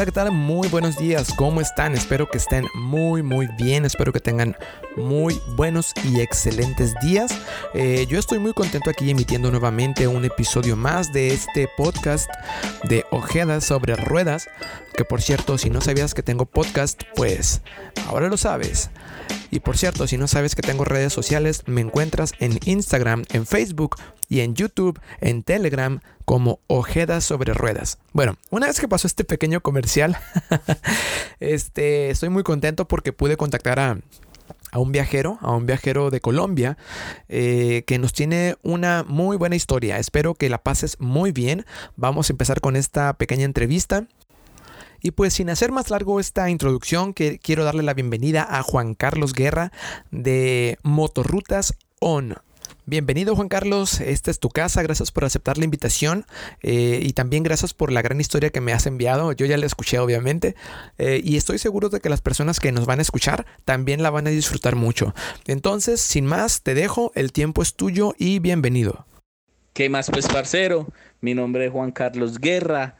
Hola, ¿qué tal? Muy buenos días, ¿cómo están? Espero que estén muy bien, espero que tengan muy buenos y excelentes días. Yo estoy muy contento aquí emitiendo nuevamente un episodio más de este podcast de Ojeda Sobre Ruedas, que por cierto, si no sabías que tengo podcast, pues ahora lo sabes. Y por cierto, si no sabes que tengo redes sociales, me encuentras en Instagram, en Facebook y en YouTube, en Telegram, como Ojeda Sobre Ruedas. Bueno, una vez que pasó este pequeño comercial, estoy muy contento porque pude contactar a un viajero de Colombia que nos tiene una muy buena historia. Espero que la pases muy bien. Vamos a empezar con esta pequeña entrevista. Y pues sin hacer más largo esta introducción, que quiero darle la bienvenida a Juan Carlos Guerra de Motorrutas ON. Bienvenido, Juan Carlos, esta es tu casa, gracias por aceptar la invitación y también gracias por la gran historia que me has enviado. Yo ya la escuché, obviamente, y estoy seguro de que las personas que nos van a escuchar también la van a disfrutar mucho. Entonces, sin más, te dejo, el tiempo es tuyo y bienvenido. ¿Qué más pues, parcero? Mi nombre es Juan Carlos Guerra.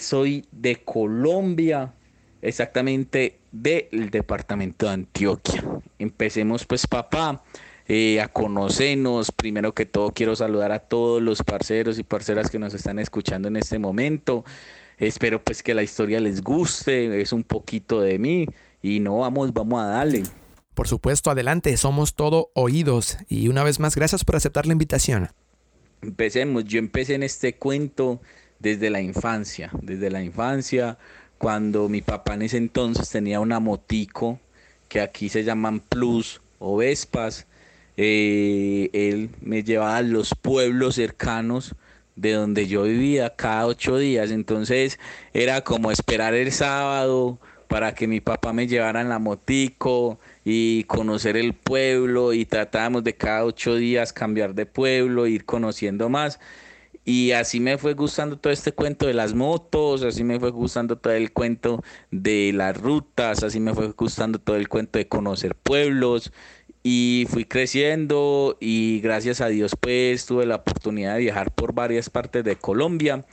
Soy de Colombia, exactamente del departamento de Antioquia. Empecemos pues, papá, a conocernos. Primero que todo quiero saludar a todos los parceros y parceras que nos están escuchando en este momento. Espero pues que la historia les guste, es un poquito de mí y no, vamos a darle. Por supuesto, adelante, somos todo oídos y una vez más gracias por aceptar la invitación. Empecemos, yo empecé en este cuento desde la infancia, cuando mi papá en ese entonces tenía una motico, que aquí se llaman Plus o Vespas. Él me llevaba a los pueblos cercanos de donde yo vivía cada 8 días, entonces era como esperar el sábado para que mi papá me llevara en la motico y conocer el pueblo, y tratábamos de cada 8 días cambiar de pueblo, ir conociendo más. Y así me fue gustando todo este cuento de las motos, así me fue gustando todo el cuento de las rutas, así me fue gustando todo el cuento de conocer pueblos, y fui creciendo y gracias a Dios pues tuve la oportunidad de viajar por varias partes de Colombia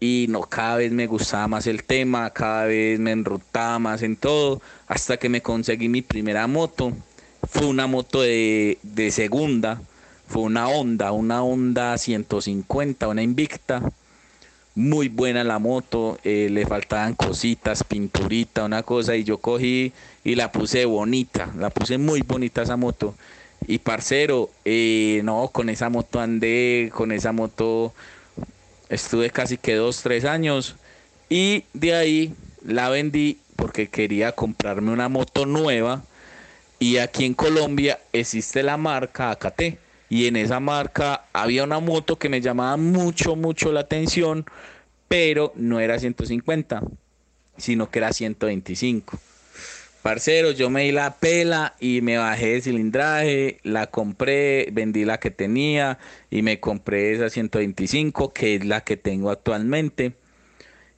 y no, cada vez me gustaba más el tema, cada vez me enrutaba más en todo, hasta que me conseguí mi primera moto. Fue una moto de segunda. Fue una Honda 150, una Invicta. Muy buena la moto, le faltaban cositas, pinturita, una cosa, y yo cogí y la puse bonita, la puse muy bonita esa moto. Y parcero, no, con esa moto andé, con esa moto estuve casi que 2-3 años, y de ahí la vendí porque quería comprarme una moto nueva, y aquí en Colombia existe la marca AKT. Y en esa marca había una moto que me llamaba mucho la atención, pero no era 150, sino que era 125. Parcero, yo me di la pela y me bajé de cilindraje, la compré, vendí la que tenía y me compré esa 125, que es la que tengo actualmente.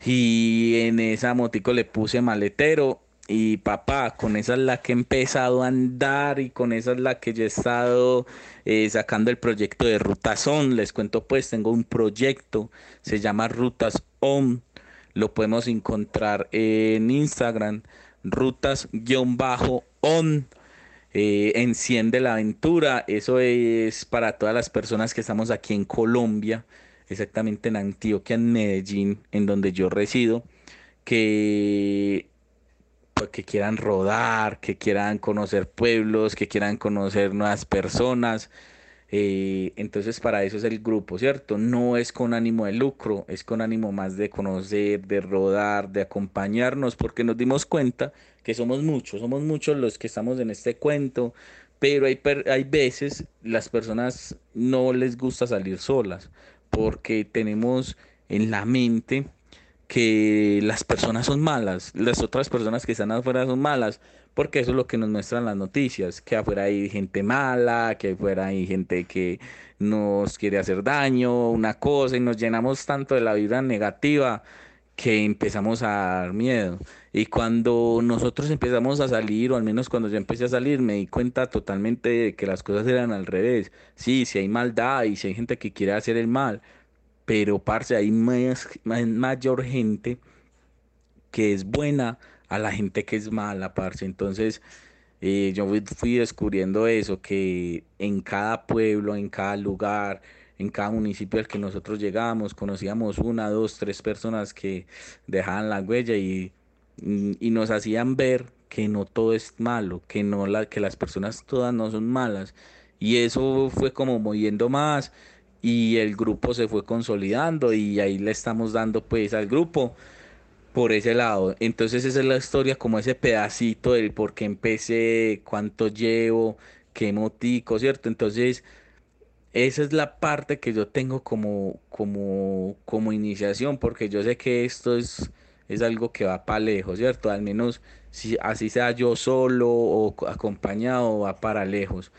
Y en esa motico le puse maletero. Y papá, con esa es la que he empezado a andar y con esa es la que yo he estado sacando el proyecto de Rutas ON. Les cuento pues, tengo un proyecto, se llama Rutas ON. Lo podemos encontrar en Instagram, rutas-on. Enciende la aventura. Eso es para todas las personas que estamos aquí en Colombia, exactamente en Antioquia, en Medellín, en donde yo resido, que quieran rodar, que quieran conocer pueblos, que quieran conocer nuevas personas. Entonces para eso es el grupo, ¿cierto? No es con ánimo de lucro, es con ánimo más de conocer, de rodar, de acompañarnos, porque nos dimos cuenta que somos muchos los que estamos en este cuento, pero hay veces las personas no les gusta salir solas, porque tenemos en la mente que las personas son malas, las otras personas que están afuera son malas, porque eso es lo que nos muestran las noticias, que afuera hay gente mala, que afuera hay gente que nos quiere hacer daño, una cosa, y nos llenamos tanto de la vibra negativa que empezamos a dar miedo. Y cuando nosotros empezamos a salir, o al menos cuando yo empecé a salir, me di cuenta totalmente de que las cosas eran al revés. Sí hay maldad y si hay gente que quiere hacer el mal, pero parce, hay mayor gente que es buena a la gente que es mala, parce. Entonces, yo fui descubriendo eso, que en cada pueblo, en cada lugar, en cada municipio al que nosotros llegábamos, conocíamos una, dos, tres personas que dejaban la huella y nos hacían ver que no todo es malo, que, no la, que las personas todas no son malas. Y eso fue como moviendo más y el grupo se fue consolidando y ahí le estamos dando pues al grupo por ese lado. Entonces esa es la historia, como ese pedacito del por qué empecé, cuánto llevo, qué motico, ¿cierto? Entonces esa es la parte que yo tengo como iniciación, porque yo sé que esto es algo que va para lejos, ¿cierto? Al menos si así sea yo solo o acompañado, va para lejos.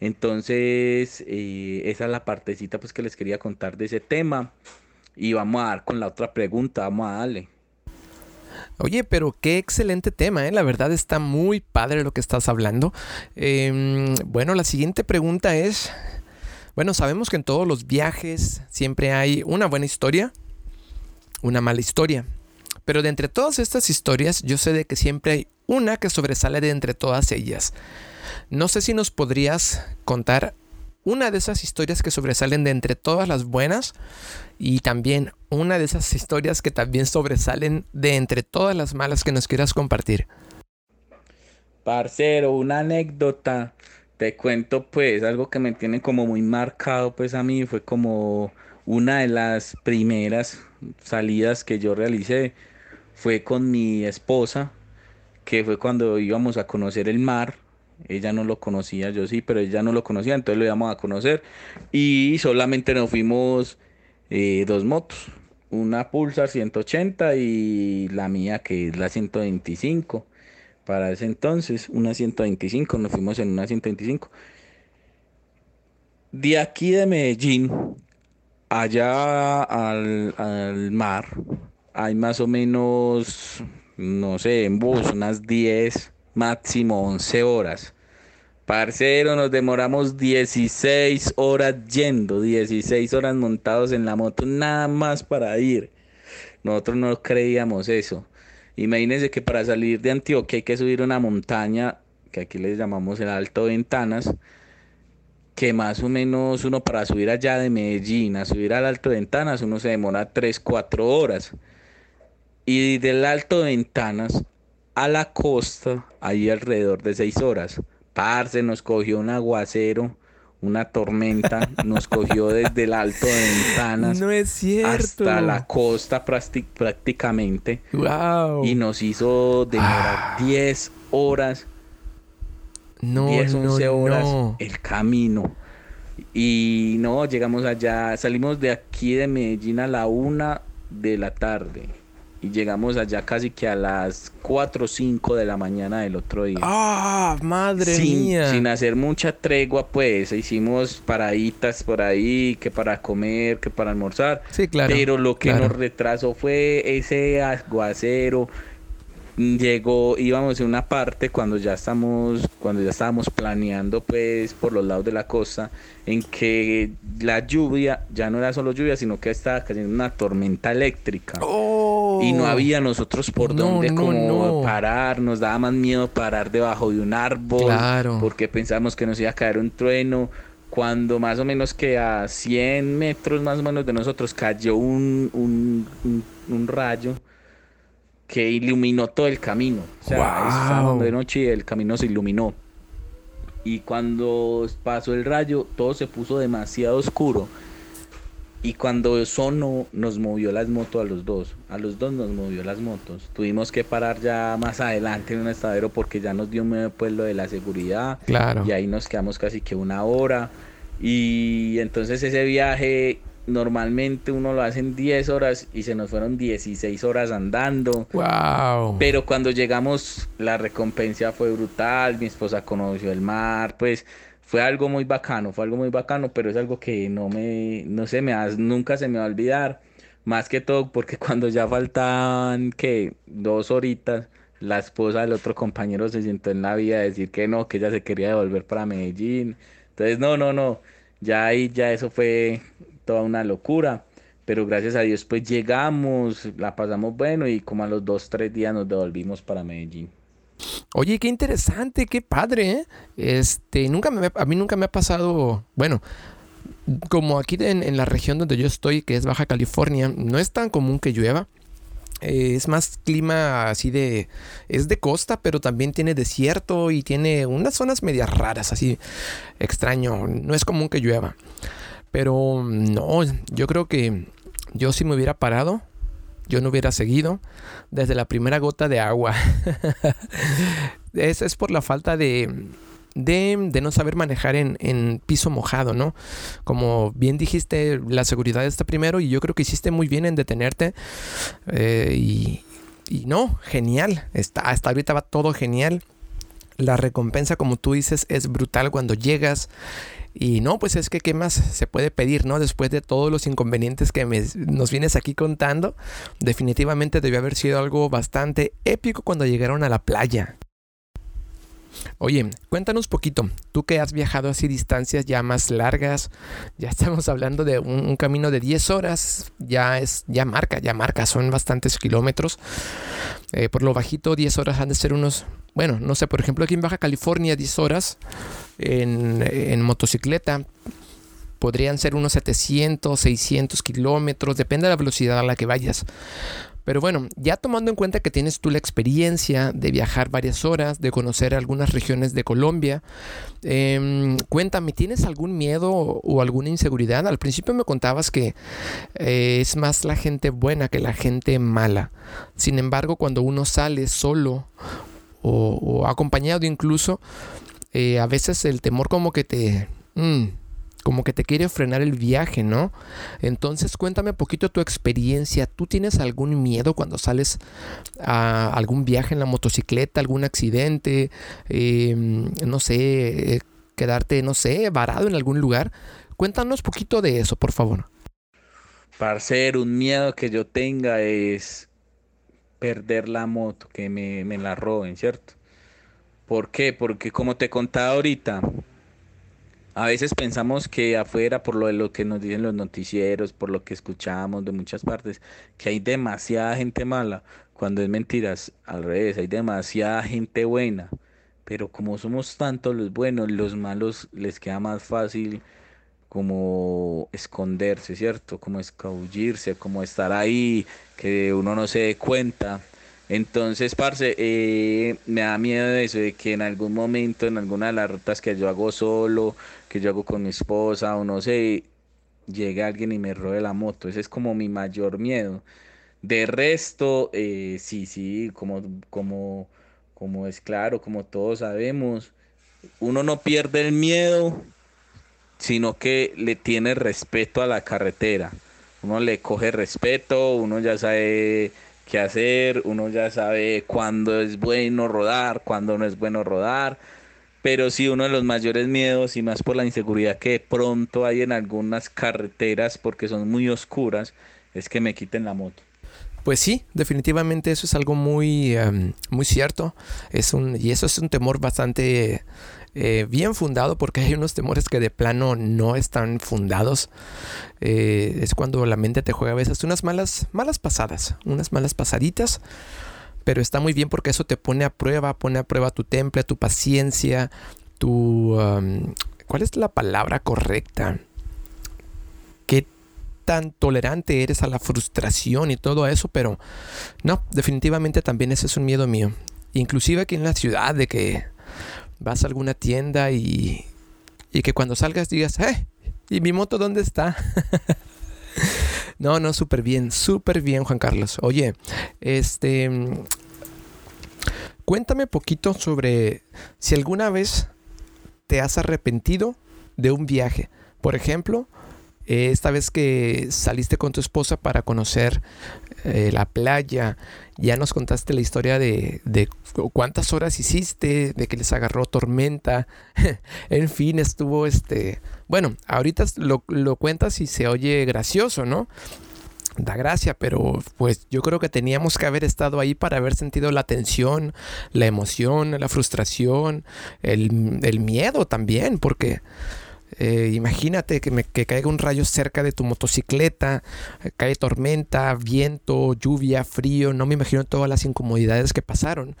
Entonces, esa es la partecita pues que les quería contar de ese tema. Y vamos a dar con la otra pregunta, vamos a darle. Oye, pero qué excelente tema, ¿eh? La verdad está muy padre lo que estás hablando. Bueno, la siguiente pregunta es, bueno, sabemos que en todos los viajes siempre hay una buena historia, una mala historia. Pero de entre todas estas historias, yo sé de que siempre hay una que sobresale de entre todas ellas. No sé si nos podrías contar una de esas historias que sobresalen de entre todas las buenas y también una de esas historias que también sobresalen de entre todas las malas que nos quieras compartir. Parcero, una anécdota. Te cuento pues algo que me tiene como muy marcado pues a mí. Fue como una de las primeras salidas que yo realicé. Fue con mi esposa, que fue cuando íbamos a conocer el mar. Ella no lo conocía, yo sí, pero ella no lo conocía, entonces lo íbamos a conocer. Y solamente nos fuimos dos motos, una Pulsar 180 y la mía que es la 125. Para ese entonces, una 125, nos fuimos en una 125. De aquí de Medellín, allá al mar, hay más o menos, no sé, en bus, unas 10, máximo 11 horas. Parcero, nos demoramos 16 horas yendo, 16 horas montados en la moto, nada más para ir. Nosotros no creíamos eso. Imagínense que para salir de Antioquia hay que subir una montaña, que aquí les llamamos el Alto de Ventanas, que más o menos uno para subir allá de Medellín, a subir al Alto de Ventanas, uno se demora 3, 4 horas. Y del Alto de Ventanas a la costa, ahí alrededor de 6 horas. Parce, nos cogió un aguacero, una tormenta, nos cogió desde el Alto de Ventanas no es cierto. Hasta la costa prácticamente. Wow. Y nos hizo demorar 10 horas, 11 horas el camino. Y no, llegamos allá, salimos de aquí de Medellín a la 1 de la tarde. Y llegamos allá casi que a las 4 o 5 de la mañana del otro día. ¡Ah, madre mía! Sin hacer mucha tregua, pues. Hicimos paraditas por ahí, que para comer, que para almorzar. Sí, claro. Pero lo que nos retrasó fue ese aguacero. Llegó, íbamos en una parte cuando ya estábamos planeando, pues, por los lados de la costa, en que la lluvia, ya no era solo lluvia, sino que estaba cayendo una tormenta eléctrica. Oh. Y no había nosotros por dónde parar, nos daba más miedo parar debajo de un árbol, claro, porque pensábamos que nos iba a caer un trueno, cuando más o menos que a 100 metros más o menos de nosotros cayó un rayo que iluminó todo el camino. O sea, wow, de noche y el camino se iluminó. Y cuando pasó el rayo, todo se puso demasiado oscuro. Y cuando sonó, nos movió las motos a los dos. A los dos nos movió las motos. Tuvimos que parar ya más adelante en un estadero porque ya nos dio miedo pues lo de la seguridad. Claro. Y ahí nos quedamos casi que 1 hora. Y entonces ese viaje, normalmente uno lo hace en 10 horas y se nos fueron 16 horas andando. Wow. Pero cuando llegamos, la recompensa fue brutal. Mi esposa conoció el mar, pues fue algo muy bacano, pero es algo que nunca se me va a olvidar. Más que todo porque cuando ya faltaban 2 horitas, la esposa del otro compañero se sentó en la vía a decir que no, que ella se quería devolver para Medellín. Entonces, no. Ya eso fue toda una locura, pero gracias a Dios pues llegamos, la pasamos bueno y como a los 2, 3 días nos devolvimos para Medellín. Oye, qué interesante, qué padre, ¿eh? A mí nunca me ha pasado, bueno, como aquí en la región donde yo estoy, que es Baja California, no es tan común que llueva. Es más clima así es de costa, pero también tiene desierto y tiene unas zonas medias raras, así extraño. No es común que llueva, pero no, yo creo que yo si me hubiera parado, yo no hubiera seguido desde la primera gota de agua. Es por la falta de no saber manejar en piso mojado, ¿no? Como bien dijiste, la seguridad está primero y yo creo que hiciste muy bien en detenerte. Y no, genial. Hasta ahorita va todo genial. La recompensa, como tú dices, es brutal cuando llegas. Y no, pues es que qué más se puede pedir, ¿no? Después de todos los inconvenientes que nos vienes aquí contando, definitivamente debió haber sido algo bastante épico cuando llegaron a la playa. Oye, cuéntanos poquito, tú que has viajado así distancias ya más largas, ya estamos hablando de un camino de 10 horas, ya marca, son bastantes kilómetros, por lo bajito 10 horas han de ser unos, bueno, no sé, por ejemplo aquí en Baja California 10 horas en motocicleta podrían ser unos 700, 600 kilómetros, depende de la velocidad a la que vayas. Pero bueno, ya tomando en cuenta que tienes tú la experiencia de viajar varias horas, de conocer algunas regiones de Colombia, cuéntame, ¿tienes algún miedo o alguna inseguridad? Al principio me contabas que es más la gente buena que la gente mala. Sin embargo, cuando uno sale solo o acompañado incluso, a veces el temor como que te quiere frenar el viaje, ¿no? Entonces, cuéntame poquito tu experiencia. ¿Tú tienes algún miedo cuando sales a algún viaje en la motocicleta, algún accidente, no sé, quedarte, no sé, varado en algún lugar? Cuéntanos poquito de eso, por favor. Parcero, un miedo que yo tenga es perder la moto, que me la roben, ¿cierto? ¿Por qué? Porque como te contaba ahorita, a veces pensamos que afuera, por lo que nos dicen los noticieros, por lo que escuchamos de muchas partes, que hay demasiada gente mala, cuando es mentiras, al revés, hay demasiada gente buena, pero como somos tantos los buenos, los malos les queda más fácil como esconderse, ¿cierto? Como escabullirse, como estar ahí, que uno no se dé cuenta. Entonces, parce, me da miedo de eso, de que en algún momento, en alguna de las rutas que yo hago solo, que yo hago con mi esposa o no sé, llegue alguien y me robe la moto. Ese es como mi mayor miedo. De resto, sí, como es claro, como todos sabemos, uno no pierde el miedo, sino que le tiene respeto a la carretera. Uno le coge respeto, uno ya sabe qué hacer, uno ya sabe cuándo es bueno rodar, cuándo no es bueno rodar, pero sí uno de los mayores miedos y más por la inseguridad que de pronto hay en algunas carreteras porque son muy oscuras, es que me quiten la moto. Pues sí, definitivamente eso es algo muy, muy cierto, y eso es un temor bastante bien fundado, porque hay unos temores que de plano no están fundados. Es cuando la mente te juega a veces unas malas pasadas, unas malas pasaditas, pero está muy bien porque eso te pone a prueba tu temple, tu paciencia, ¿cuál es la palabra correcta? ¿Qué tan tolerante eres a la frustración y todo eso? Pero no, definitivamente también ese es un miedo mío, inclusive aquí en la ciudad, de que vas a alguna tienda y que cuando salgas digas, ¿y mi moto dónde está? No, súper bien, Juan Carlos. Oye, cuéntame poquito sobre si alguna vez te has arrepentido de un viaje. Por ejemplo, esta vez que saliste con tu esposa para conocer la playa, ya nos contaste la historia de cuántas horas hiciste, de que les agarró tormenta. En fin, estuvo Bueno, ahorita lo cuentas y se oye gracioso, ¿no? Da gracia, pero pues yo creo que teníamos que haber estado ahí para haber sentido la tensión, la emoción, la frustración, el miedo también, porque Imagínate que caiga un rayo cerca de tu motocicleta, cae tormenta, viento, lluvia, frío. No me imagino todas las incomodidades que pasaron.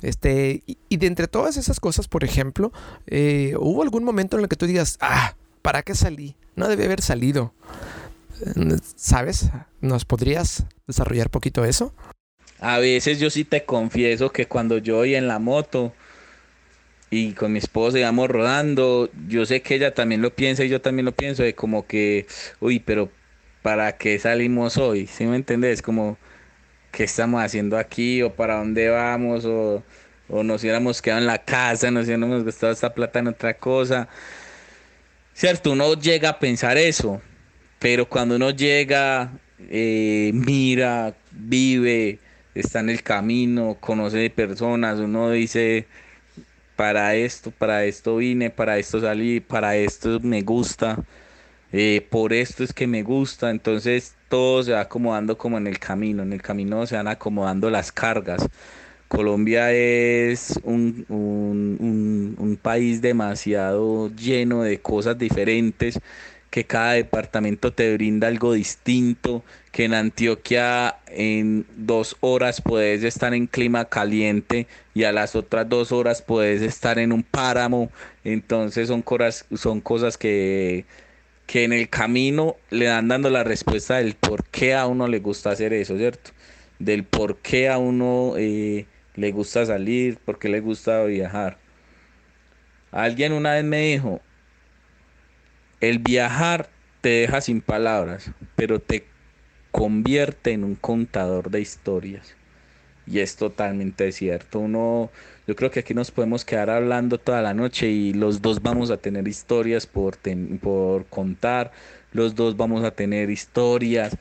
Y de entre todas esas cosas, por ejemplo, ¿hubo algún momento en el que tú digas, ¿para qué salí? No debí haber salido. ¿Sabes? ¿Nos podrías desarrollar poquito eso? A veces yo sí te confieso que cuando yo voy en la moto y con mi esposa, digamos, rodando, yo sé que ella también lo piensa y yo también lo pienso, de como que, uy, pero ¿para qué salimos hoy? ¿Sí me entendés? Como, ¿qué estamos haciendo aquí? ¿O para dónde vamos? ¿O nos hubiéramos quedado en la casa? ¿Nos hubiéramos gastado esta plata en otra cosa? Cierto, uno llega a pensar eso, pero cuando uno llega, mira, vive, está en el camino, conoce personas, uno dice... Para esto vine, para esto salí, para esto me gusta, por esto es que me gusta. Entonces todo se va acomodando como en el camino se van acomodando las cargas. Colombia es un país demasiado lleno de cosas diferentes, que cada departamento te brinda algo distinto, que en Antioquia en 2 horas podés estar en clima caliente y a las otras 2 horas podés estar en un páramo. Entonces son cosas que en el camino le dan dando la respuesta del por qué a uno le gusta hacer eso, ¿cierto? Del por qué a uno le gusta salir, por qué le gusta viajar. Alguien una vez me dijo, el viajar te deja sin palabras, pero te convierte en un contador de historias. Y es totalmente cierto. Yo creo que aquí nos podemos quedar hablando toda la noche y los dos vamos a tener historias por contar. Los dos vamos a tener historias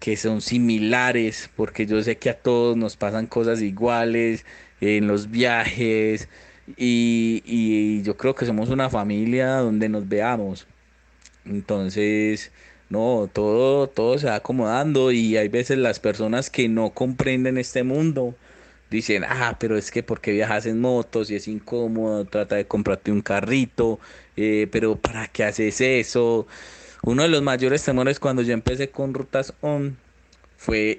que son similares, porque yo sé que a todos nos pasan cosas iguales en los viajes. Y yo creo que somos una familia donde nos veamos. Entonces, no, todo se va acomodando y hay veces las personas que no comprenden este mundo dicen, pero es que ¿por qué viajas en moto? Si es incómodo, trata de comprarte un carrito, pero ¿para qué haces eso? Uno de los mayores temores cuando yo empecé con Rutas ON fue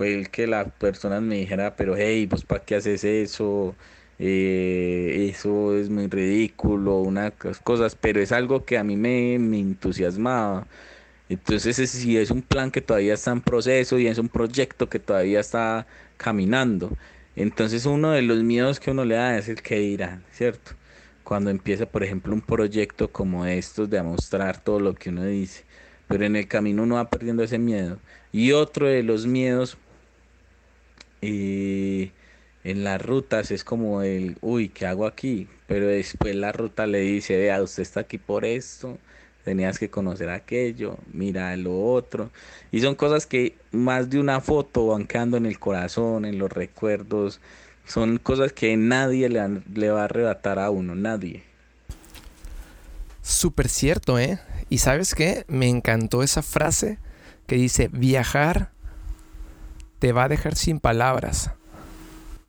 el que las personas me dijera, pero hey, pues ¿para qué haces eso? Eso es muy ridículo, unas cosas, pero es algo que a mí me entusiasmaba. Entonces si es un plan que todavía está en proceso y es un proyecto que todavía está caminando, entonces uno de los miedos que uno le da es el que dirán, ¿cierto? Cuando empieza, por ejemplo, un proyecto como estos de mostrar todo lo que uno dice, pero en el camino uno va perdiendo ese miedo. Y otro de los miedos en las rutas es como el, uy, ¿qué hago aquí? Pero después la ruta le dice, vea, usted está aquí por esto, tenías que conocer aquello, mira lo otro. Y son cosas que más de una foto van quedando en el corazón, en los recuerdos. Son cosas que nadie le va a arrebatar a uno, nadie. Súper cierto, ¿eh? ¿Y sabes qué? Me encantó esa frase que dice, viajar te va a dejar sin palabras,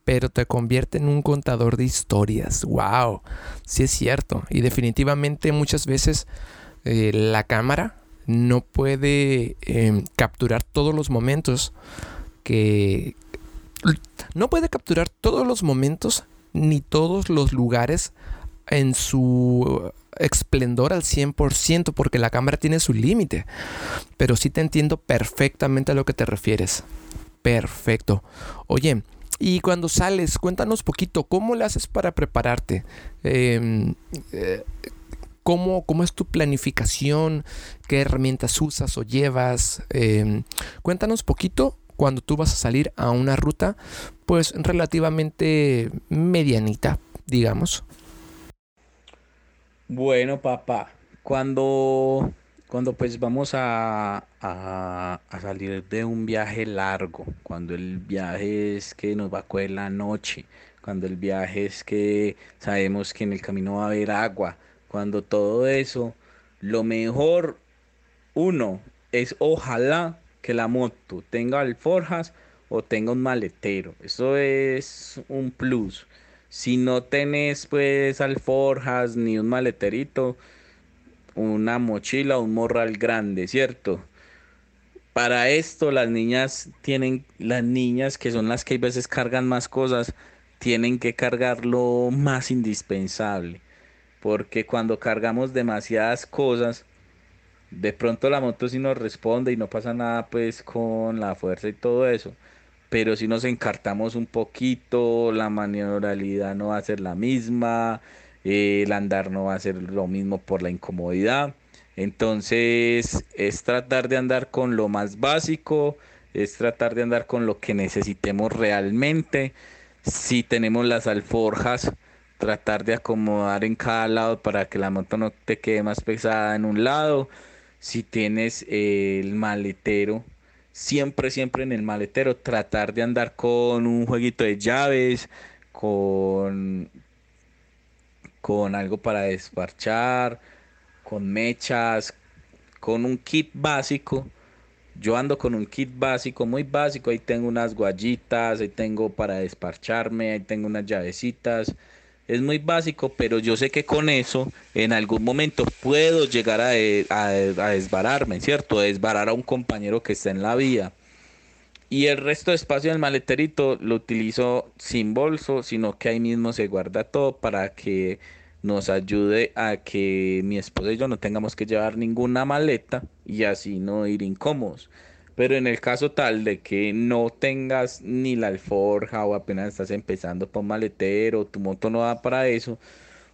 pero te convierte en un contador de historias. ¡Wow! Sí es cierto. Y definitivamente muchas veces la cámara no puede capturar todos los momentos que... No puede capturar todos los momentos ni todos los lugares en su esplendor al 100%, porque la cámara tiene su límite. Pero sí te entiendo perfectamente a lo que te refieres. Perfecto. Oye... Y cuando sales, cuéntanos poquito, ¿cómo le haces para prepararte? ¿Cómo es tu planificación? ¿Qué herramientas usas o llevas? Cuéntanos poquito cuando tú vas a salir a una ruta, pues relativamente medianita, digamos. Bueno, papá, cuando pues vamos a salir de un viaje largo, cuando el viaje es que nos va a coger la noche, cuando el viaje es que sabemos que en el camino va a haber agua, cuando todo eso, lo mejor, uno, es ojalá que la moto tenga alforjas o tenga un maletero. Eso es un plus. Si no tenés pues alforjas ni un maleterito, una mochila, un morral grande, ¿cierto? Para esto las niñas tienen, las niñas que son las que a veces cargan más cosas, tienen que cargar lo más indispensable, porque cuando cargamos demasiadas cosas, de pronto la moto sí nos responde y no pasa nada pues con la fuerza y todo eso, pero si nos encartamos un poquito, la maniobrabilidad no va a ser la misma, el andar no va a ser lo mismo por la incomodidad. Entonces es tratar de andar con lo más básico, es tratar de andar con lo que necesitemos realmente. Si tenemos las alforjas, tratar de acomodar en cada lado para que la moto no te quede más pesada en un lado. Si tienes el maletero, siempre en el maletero, tratar de andar con un jueguito de llaves, con algo para desparchar, con mechas, con un kit básico. Yo ando con un kit básico, muy básico. Ahí tengo unas guayitas, ahí tengo para desparcharme, ahí tengo unas llavecitas. Es muy básico, pero yo sé que con eso en algún momento puedo llegar a desbararme, ¿cierto? Desbarar a un compañero que está en la vía. Y el resto de espacio del maleterito lo utilizo sin bolso, sino que ahí mismo se guarda todo para que nos ayude a que mi esposa y yo no tengamos que llevar ninguna maleta y así no ir incómodos. Pero en el caso tal de que no tengas ni la alforja o apenas estás empezando por maletero, tu moto no da para eso,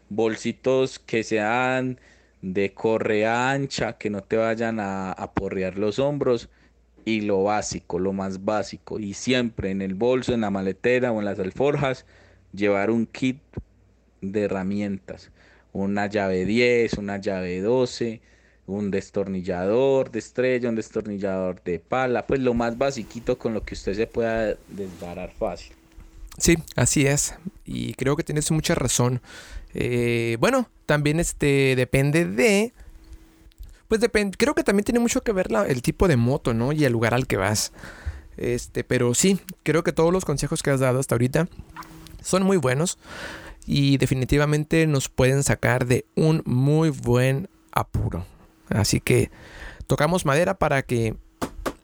bolsitos que sean de correa ancha, que no te vayan a porrear los hombros, y lo básico, lo más básico. Y siempre en el bolso, en la maletera o en las alforjas, llevar un kit de herramientas. Una llave 10, una llave 12, un destornillador de estrella, un destornillador de pala. Pues lo más basiquito con lo que usted se pueda desbarar fácil. Sí, así es. Y creo que tienes mucha razón. Bueno, también depende de... Pues depende, creo que también tiene mucho que ver el tipo de moto, ¿no? Y el lugar al que vas. Pero sí, creo que todos los consejos que has dado hasta ahorita son muy buenos y definitivamente nos pueden sacar de un muy buen apuro. Así que tocamos madera para que...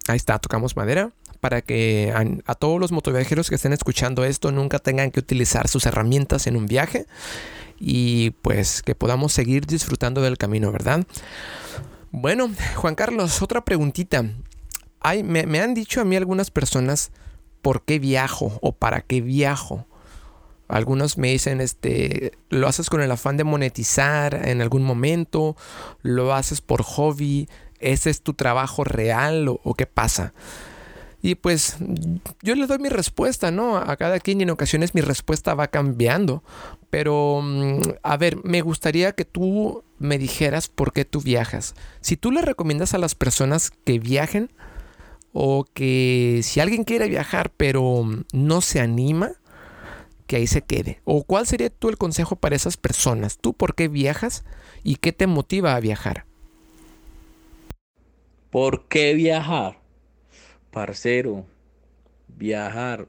Ahí está, tocamos madera para que a todos los motoviajeros que estén escuchando esto nunca tengan que utilizar sus herramientas en un viaje y pues que podamos seguir disfrutando del camino, ¿verdad? Bueno, Juan Carlos, otra preguntita. Ay, me han dicho a mí algunas personas por qué viajo o para qué viajo. Algunos me dicen, lo haces con el afán de monetizar en algún momento, lo haces por hobby, ese es tu trabajo real o qué pasa. Y pues yo les doy mi respuesta, ¿no? A cada quien, y en ocasiones mi respuesta va cambiando. Pero, a ver, me gustaría que tú me dijeras por qué tú viajas. Si tú le recomiendas a las personas que viajen, o que si alguien quiere viajar pero no se anima, que ahí se quede. ¿O cuál sería tú el consejo para esas personas? ¿Tú por qué viajas y qué te motiva a viajar? ¿Por qué viajar? Parcero, viajar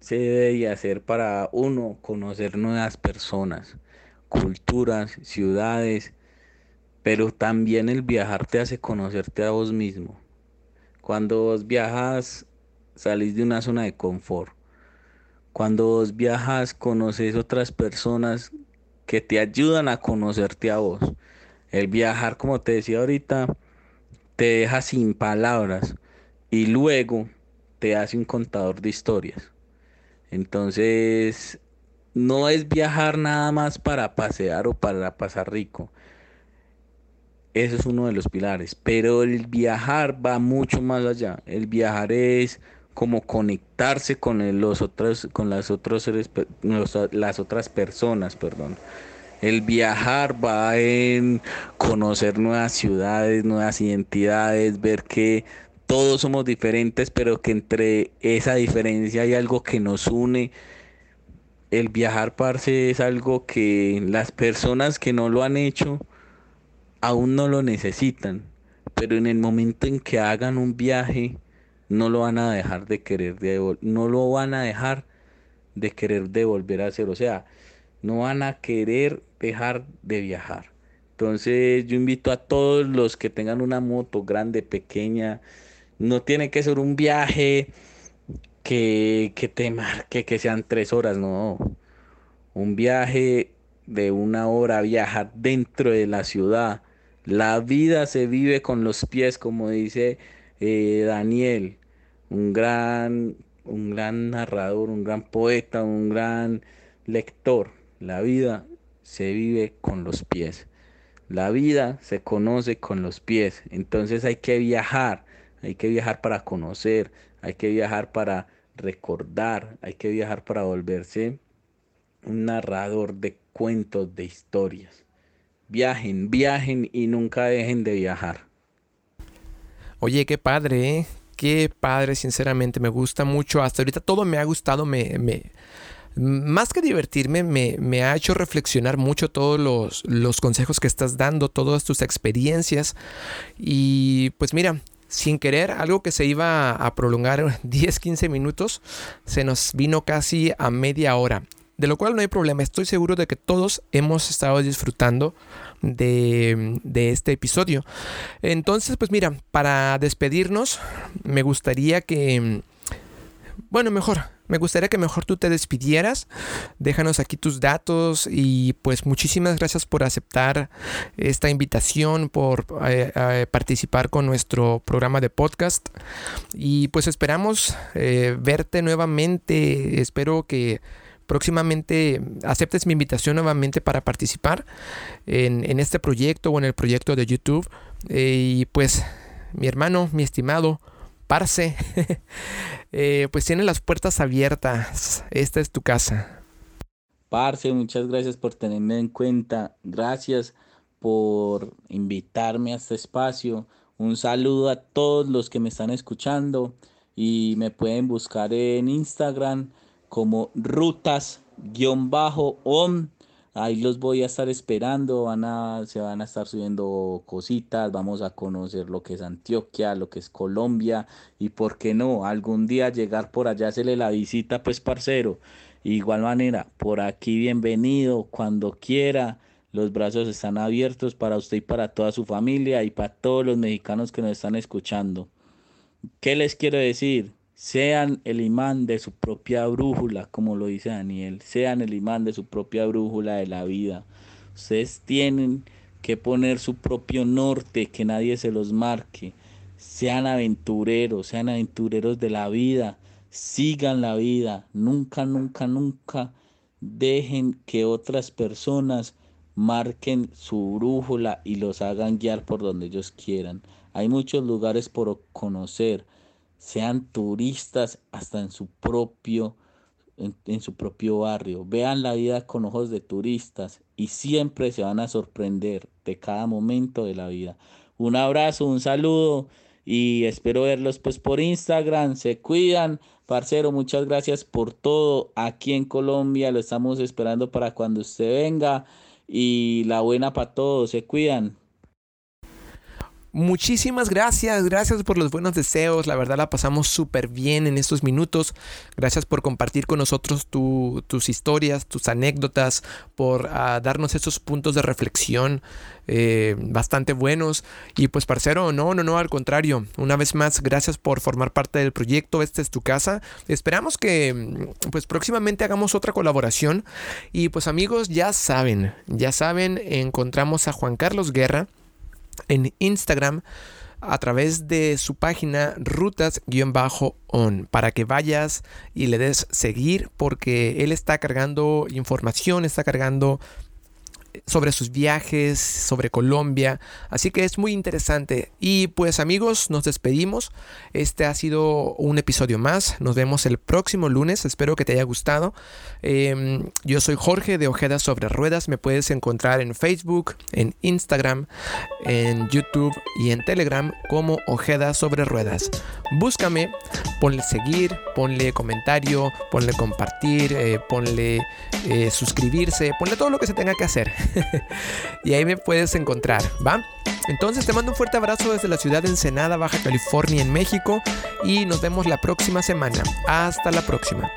se debe hacer para uno conocer nuevas personas, culturas, ciudades, pero también el viajar te hace conocerte a vos mismo. Cuando vos viajas, salís de una zona de confort. Cuando vos viajas, conoces otras personas que te ayudan a conocerte a vos. El viajar, como te decía ahorita, te deja sin palabras y luego te hace un contador de historias. Entonces, no es viajar nada más para pasear o para pasar rico. Eso es uno de los pilares, pero el viajar va mucho más allá. El viajar es como conectarse con los otros, con las otras personas, perdón. El viajar va en conocer nuevas ciudades, nuevas identidades, ver que todos somos diferentes, pero que entre esa diferencia hay algo que nos une. El viajar, parce, es algo que las personas que no lo han hecho aún no lo necesitan, pero en el momento en que hagan un viaje no lo van a dejar de querer de volver a hacer, o sea, no van a querer dejar de viajar. Entonces yo invito a todos los que tengan una moto grande, pequeña, no tiene que ser un viaje que te marque, que sean 3 horas, no. Un viaje de 1 hora, viajar dentro de la ciudad. La vida se vive con los pies, como dice Daniel, un gran narrador, un gran poeta, un gran lector. La vida se vive con los pies. La vida se conoce con los pies. Entonces hay que viajar para conocer, hay que viajar para recordar, hay que viajar para volverse un narrador de cuentos, de historias. Viajen, viajen y nunca dejen de viajar. Oye, qué padre, ¿eh? Qué padre, sinceramente, me gusta mucho. Hasta ahorita todo me ha gustado, más que divertirme, me ha hecho reflexionar mucho todos los consejos que estás dando, todas tus experiencias. Y pues mira, sin querer, algo que se iba a prolongar 10, 15 minutos, se nos vino casi a media hora. De lo cual no hay problema, estoy seguro de que todos hemos estado disfrutando de este episodio. Entonces, pues mira, para despedirnos, me gustaría que mejor tú te despidieras. Déjanos aquí tus datos y pues muchísimas gracias por aceptar esta invitación, por participar con nuestro programa de podcast. Y pues esperamos verte nuevamente. Espero que próximamente aceptes mi invitación nuevamente para participar en este proyecto o en el proyecto de YouTube. Y pues mi hermano, mi estimado parce, pues tiene las puertas abiertas. Esta es tu casa. Parce, muchas gracias por tenerme en cuenta. Gracias por invitarme a este espacio. Un saludo a todos los que me están escuchando y me pueden buscar en Instagram como rutas_on. Ahí los voy a estar esperando, se van a estar subiendo cositas, vamos a conocer lo que es Antioquia, lo que es Colombia, y por qué no, algún día llegar por allá, hacerle la visita, pues parcero. Igual manera, por aquí bienvenido, cuando quiera, los brazos están abiertos para usted y para toda su familia, y para todos los mexicanos que nos están escuchando. ¿Qué les quiero decir? Sean el imán de su propia brújula, como lo dice Daniel. Sean el imán de su propia brújula de la vida. Ustedes tienen que poner su propio norte, que nadie se los marque. Sean aventureros de la vida. Sigan la vida. Nunca, nunca, nunca dejen que otras personas marquen su brújula y los hagan guiar por donde ellos quieran. Hay muchos lugares por conocer. Sean turistas hasta en su propio barrio. Vean la vida con ojos de turistas y siempre se van a sorprender de cada momento de la vida. Un abrazo, un saludo y espero verlos pues por Instagram. Se cuidan, parcero, muchas gracias por todo. Aquí en Colombia lo estamos esperando para cuando usted venga y la buena para todos. Se cuidan. Muchísimas gracias por los buenos deseos, la verdad la pasamos súper bien en estos minutos, gracias por compartir con nosotros tus historias, tus anécdotas, por darnos esos puntos de reflexión bastante buenos. Y pues parcero, no, al contrario, una vez más, gracias por formar parte del proyecto, esta es tu casa. Esperamos que pues próximamente hagamos otra colaboración y pues amigos, ya saben, encontramos a Juan Carlos Guerra en Instagram a través de su página rutas_on para que vayas y le des seguir, porque él está cargando información, está cargando sobre sus viajes, sobre Colombia, así que es muy interesante. Y pues amigos, nos despedimos, este ha sido un episodio más, nos vemos el próximo lunes, espero que te haya gustado. Yo soy Jorge de Ojeda Sobre Ruedas, me puedes encontrar en Facebook, en Instagram, en YouTube y en Telegram como Ojeda Sobre Ruedas. Búscame, ponle seguir, ponle comentario, ponle compartir, ponle suscribirse, ponle todo lo que se tenga que hacer. Y ahí me puedes encontrar, ¿va? Entonces te mando un fuerte abrazo desde la ciudad de Ensenada, Baja California, en México, y nos vemos la próxima semana. Hasta la próxima.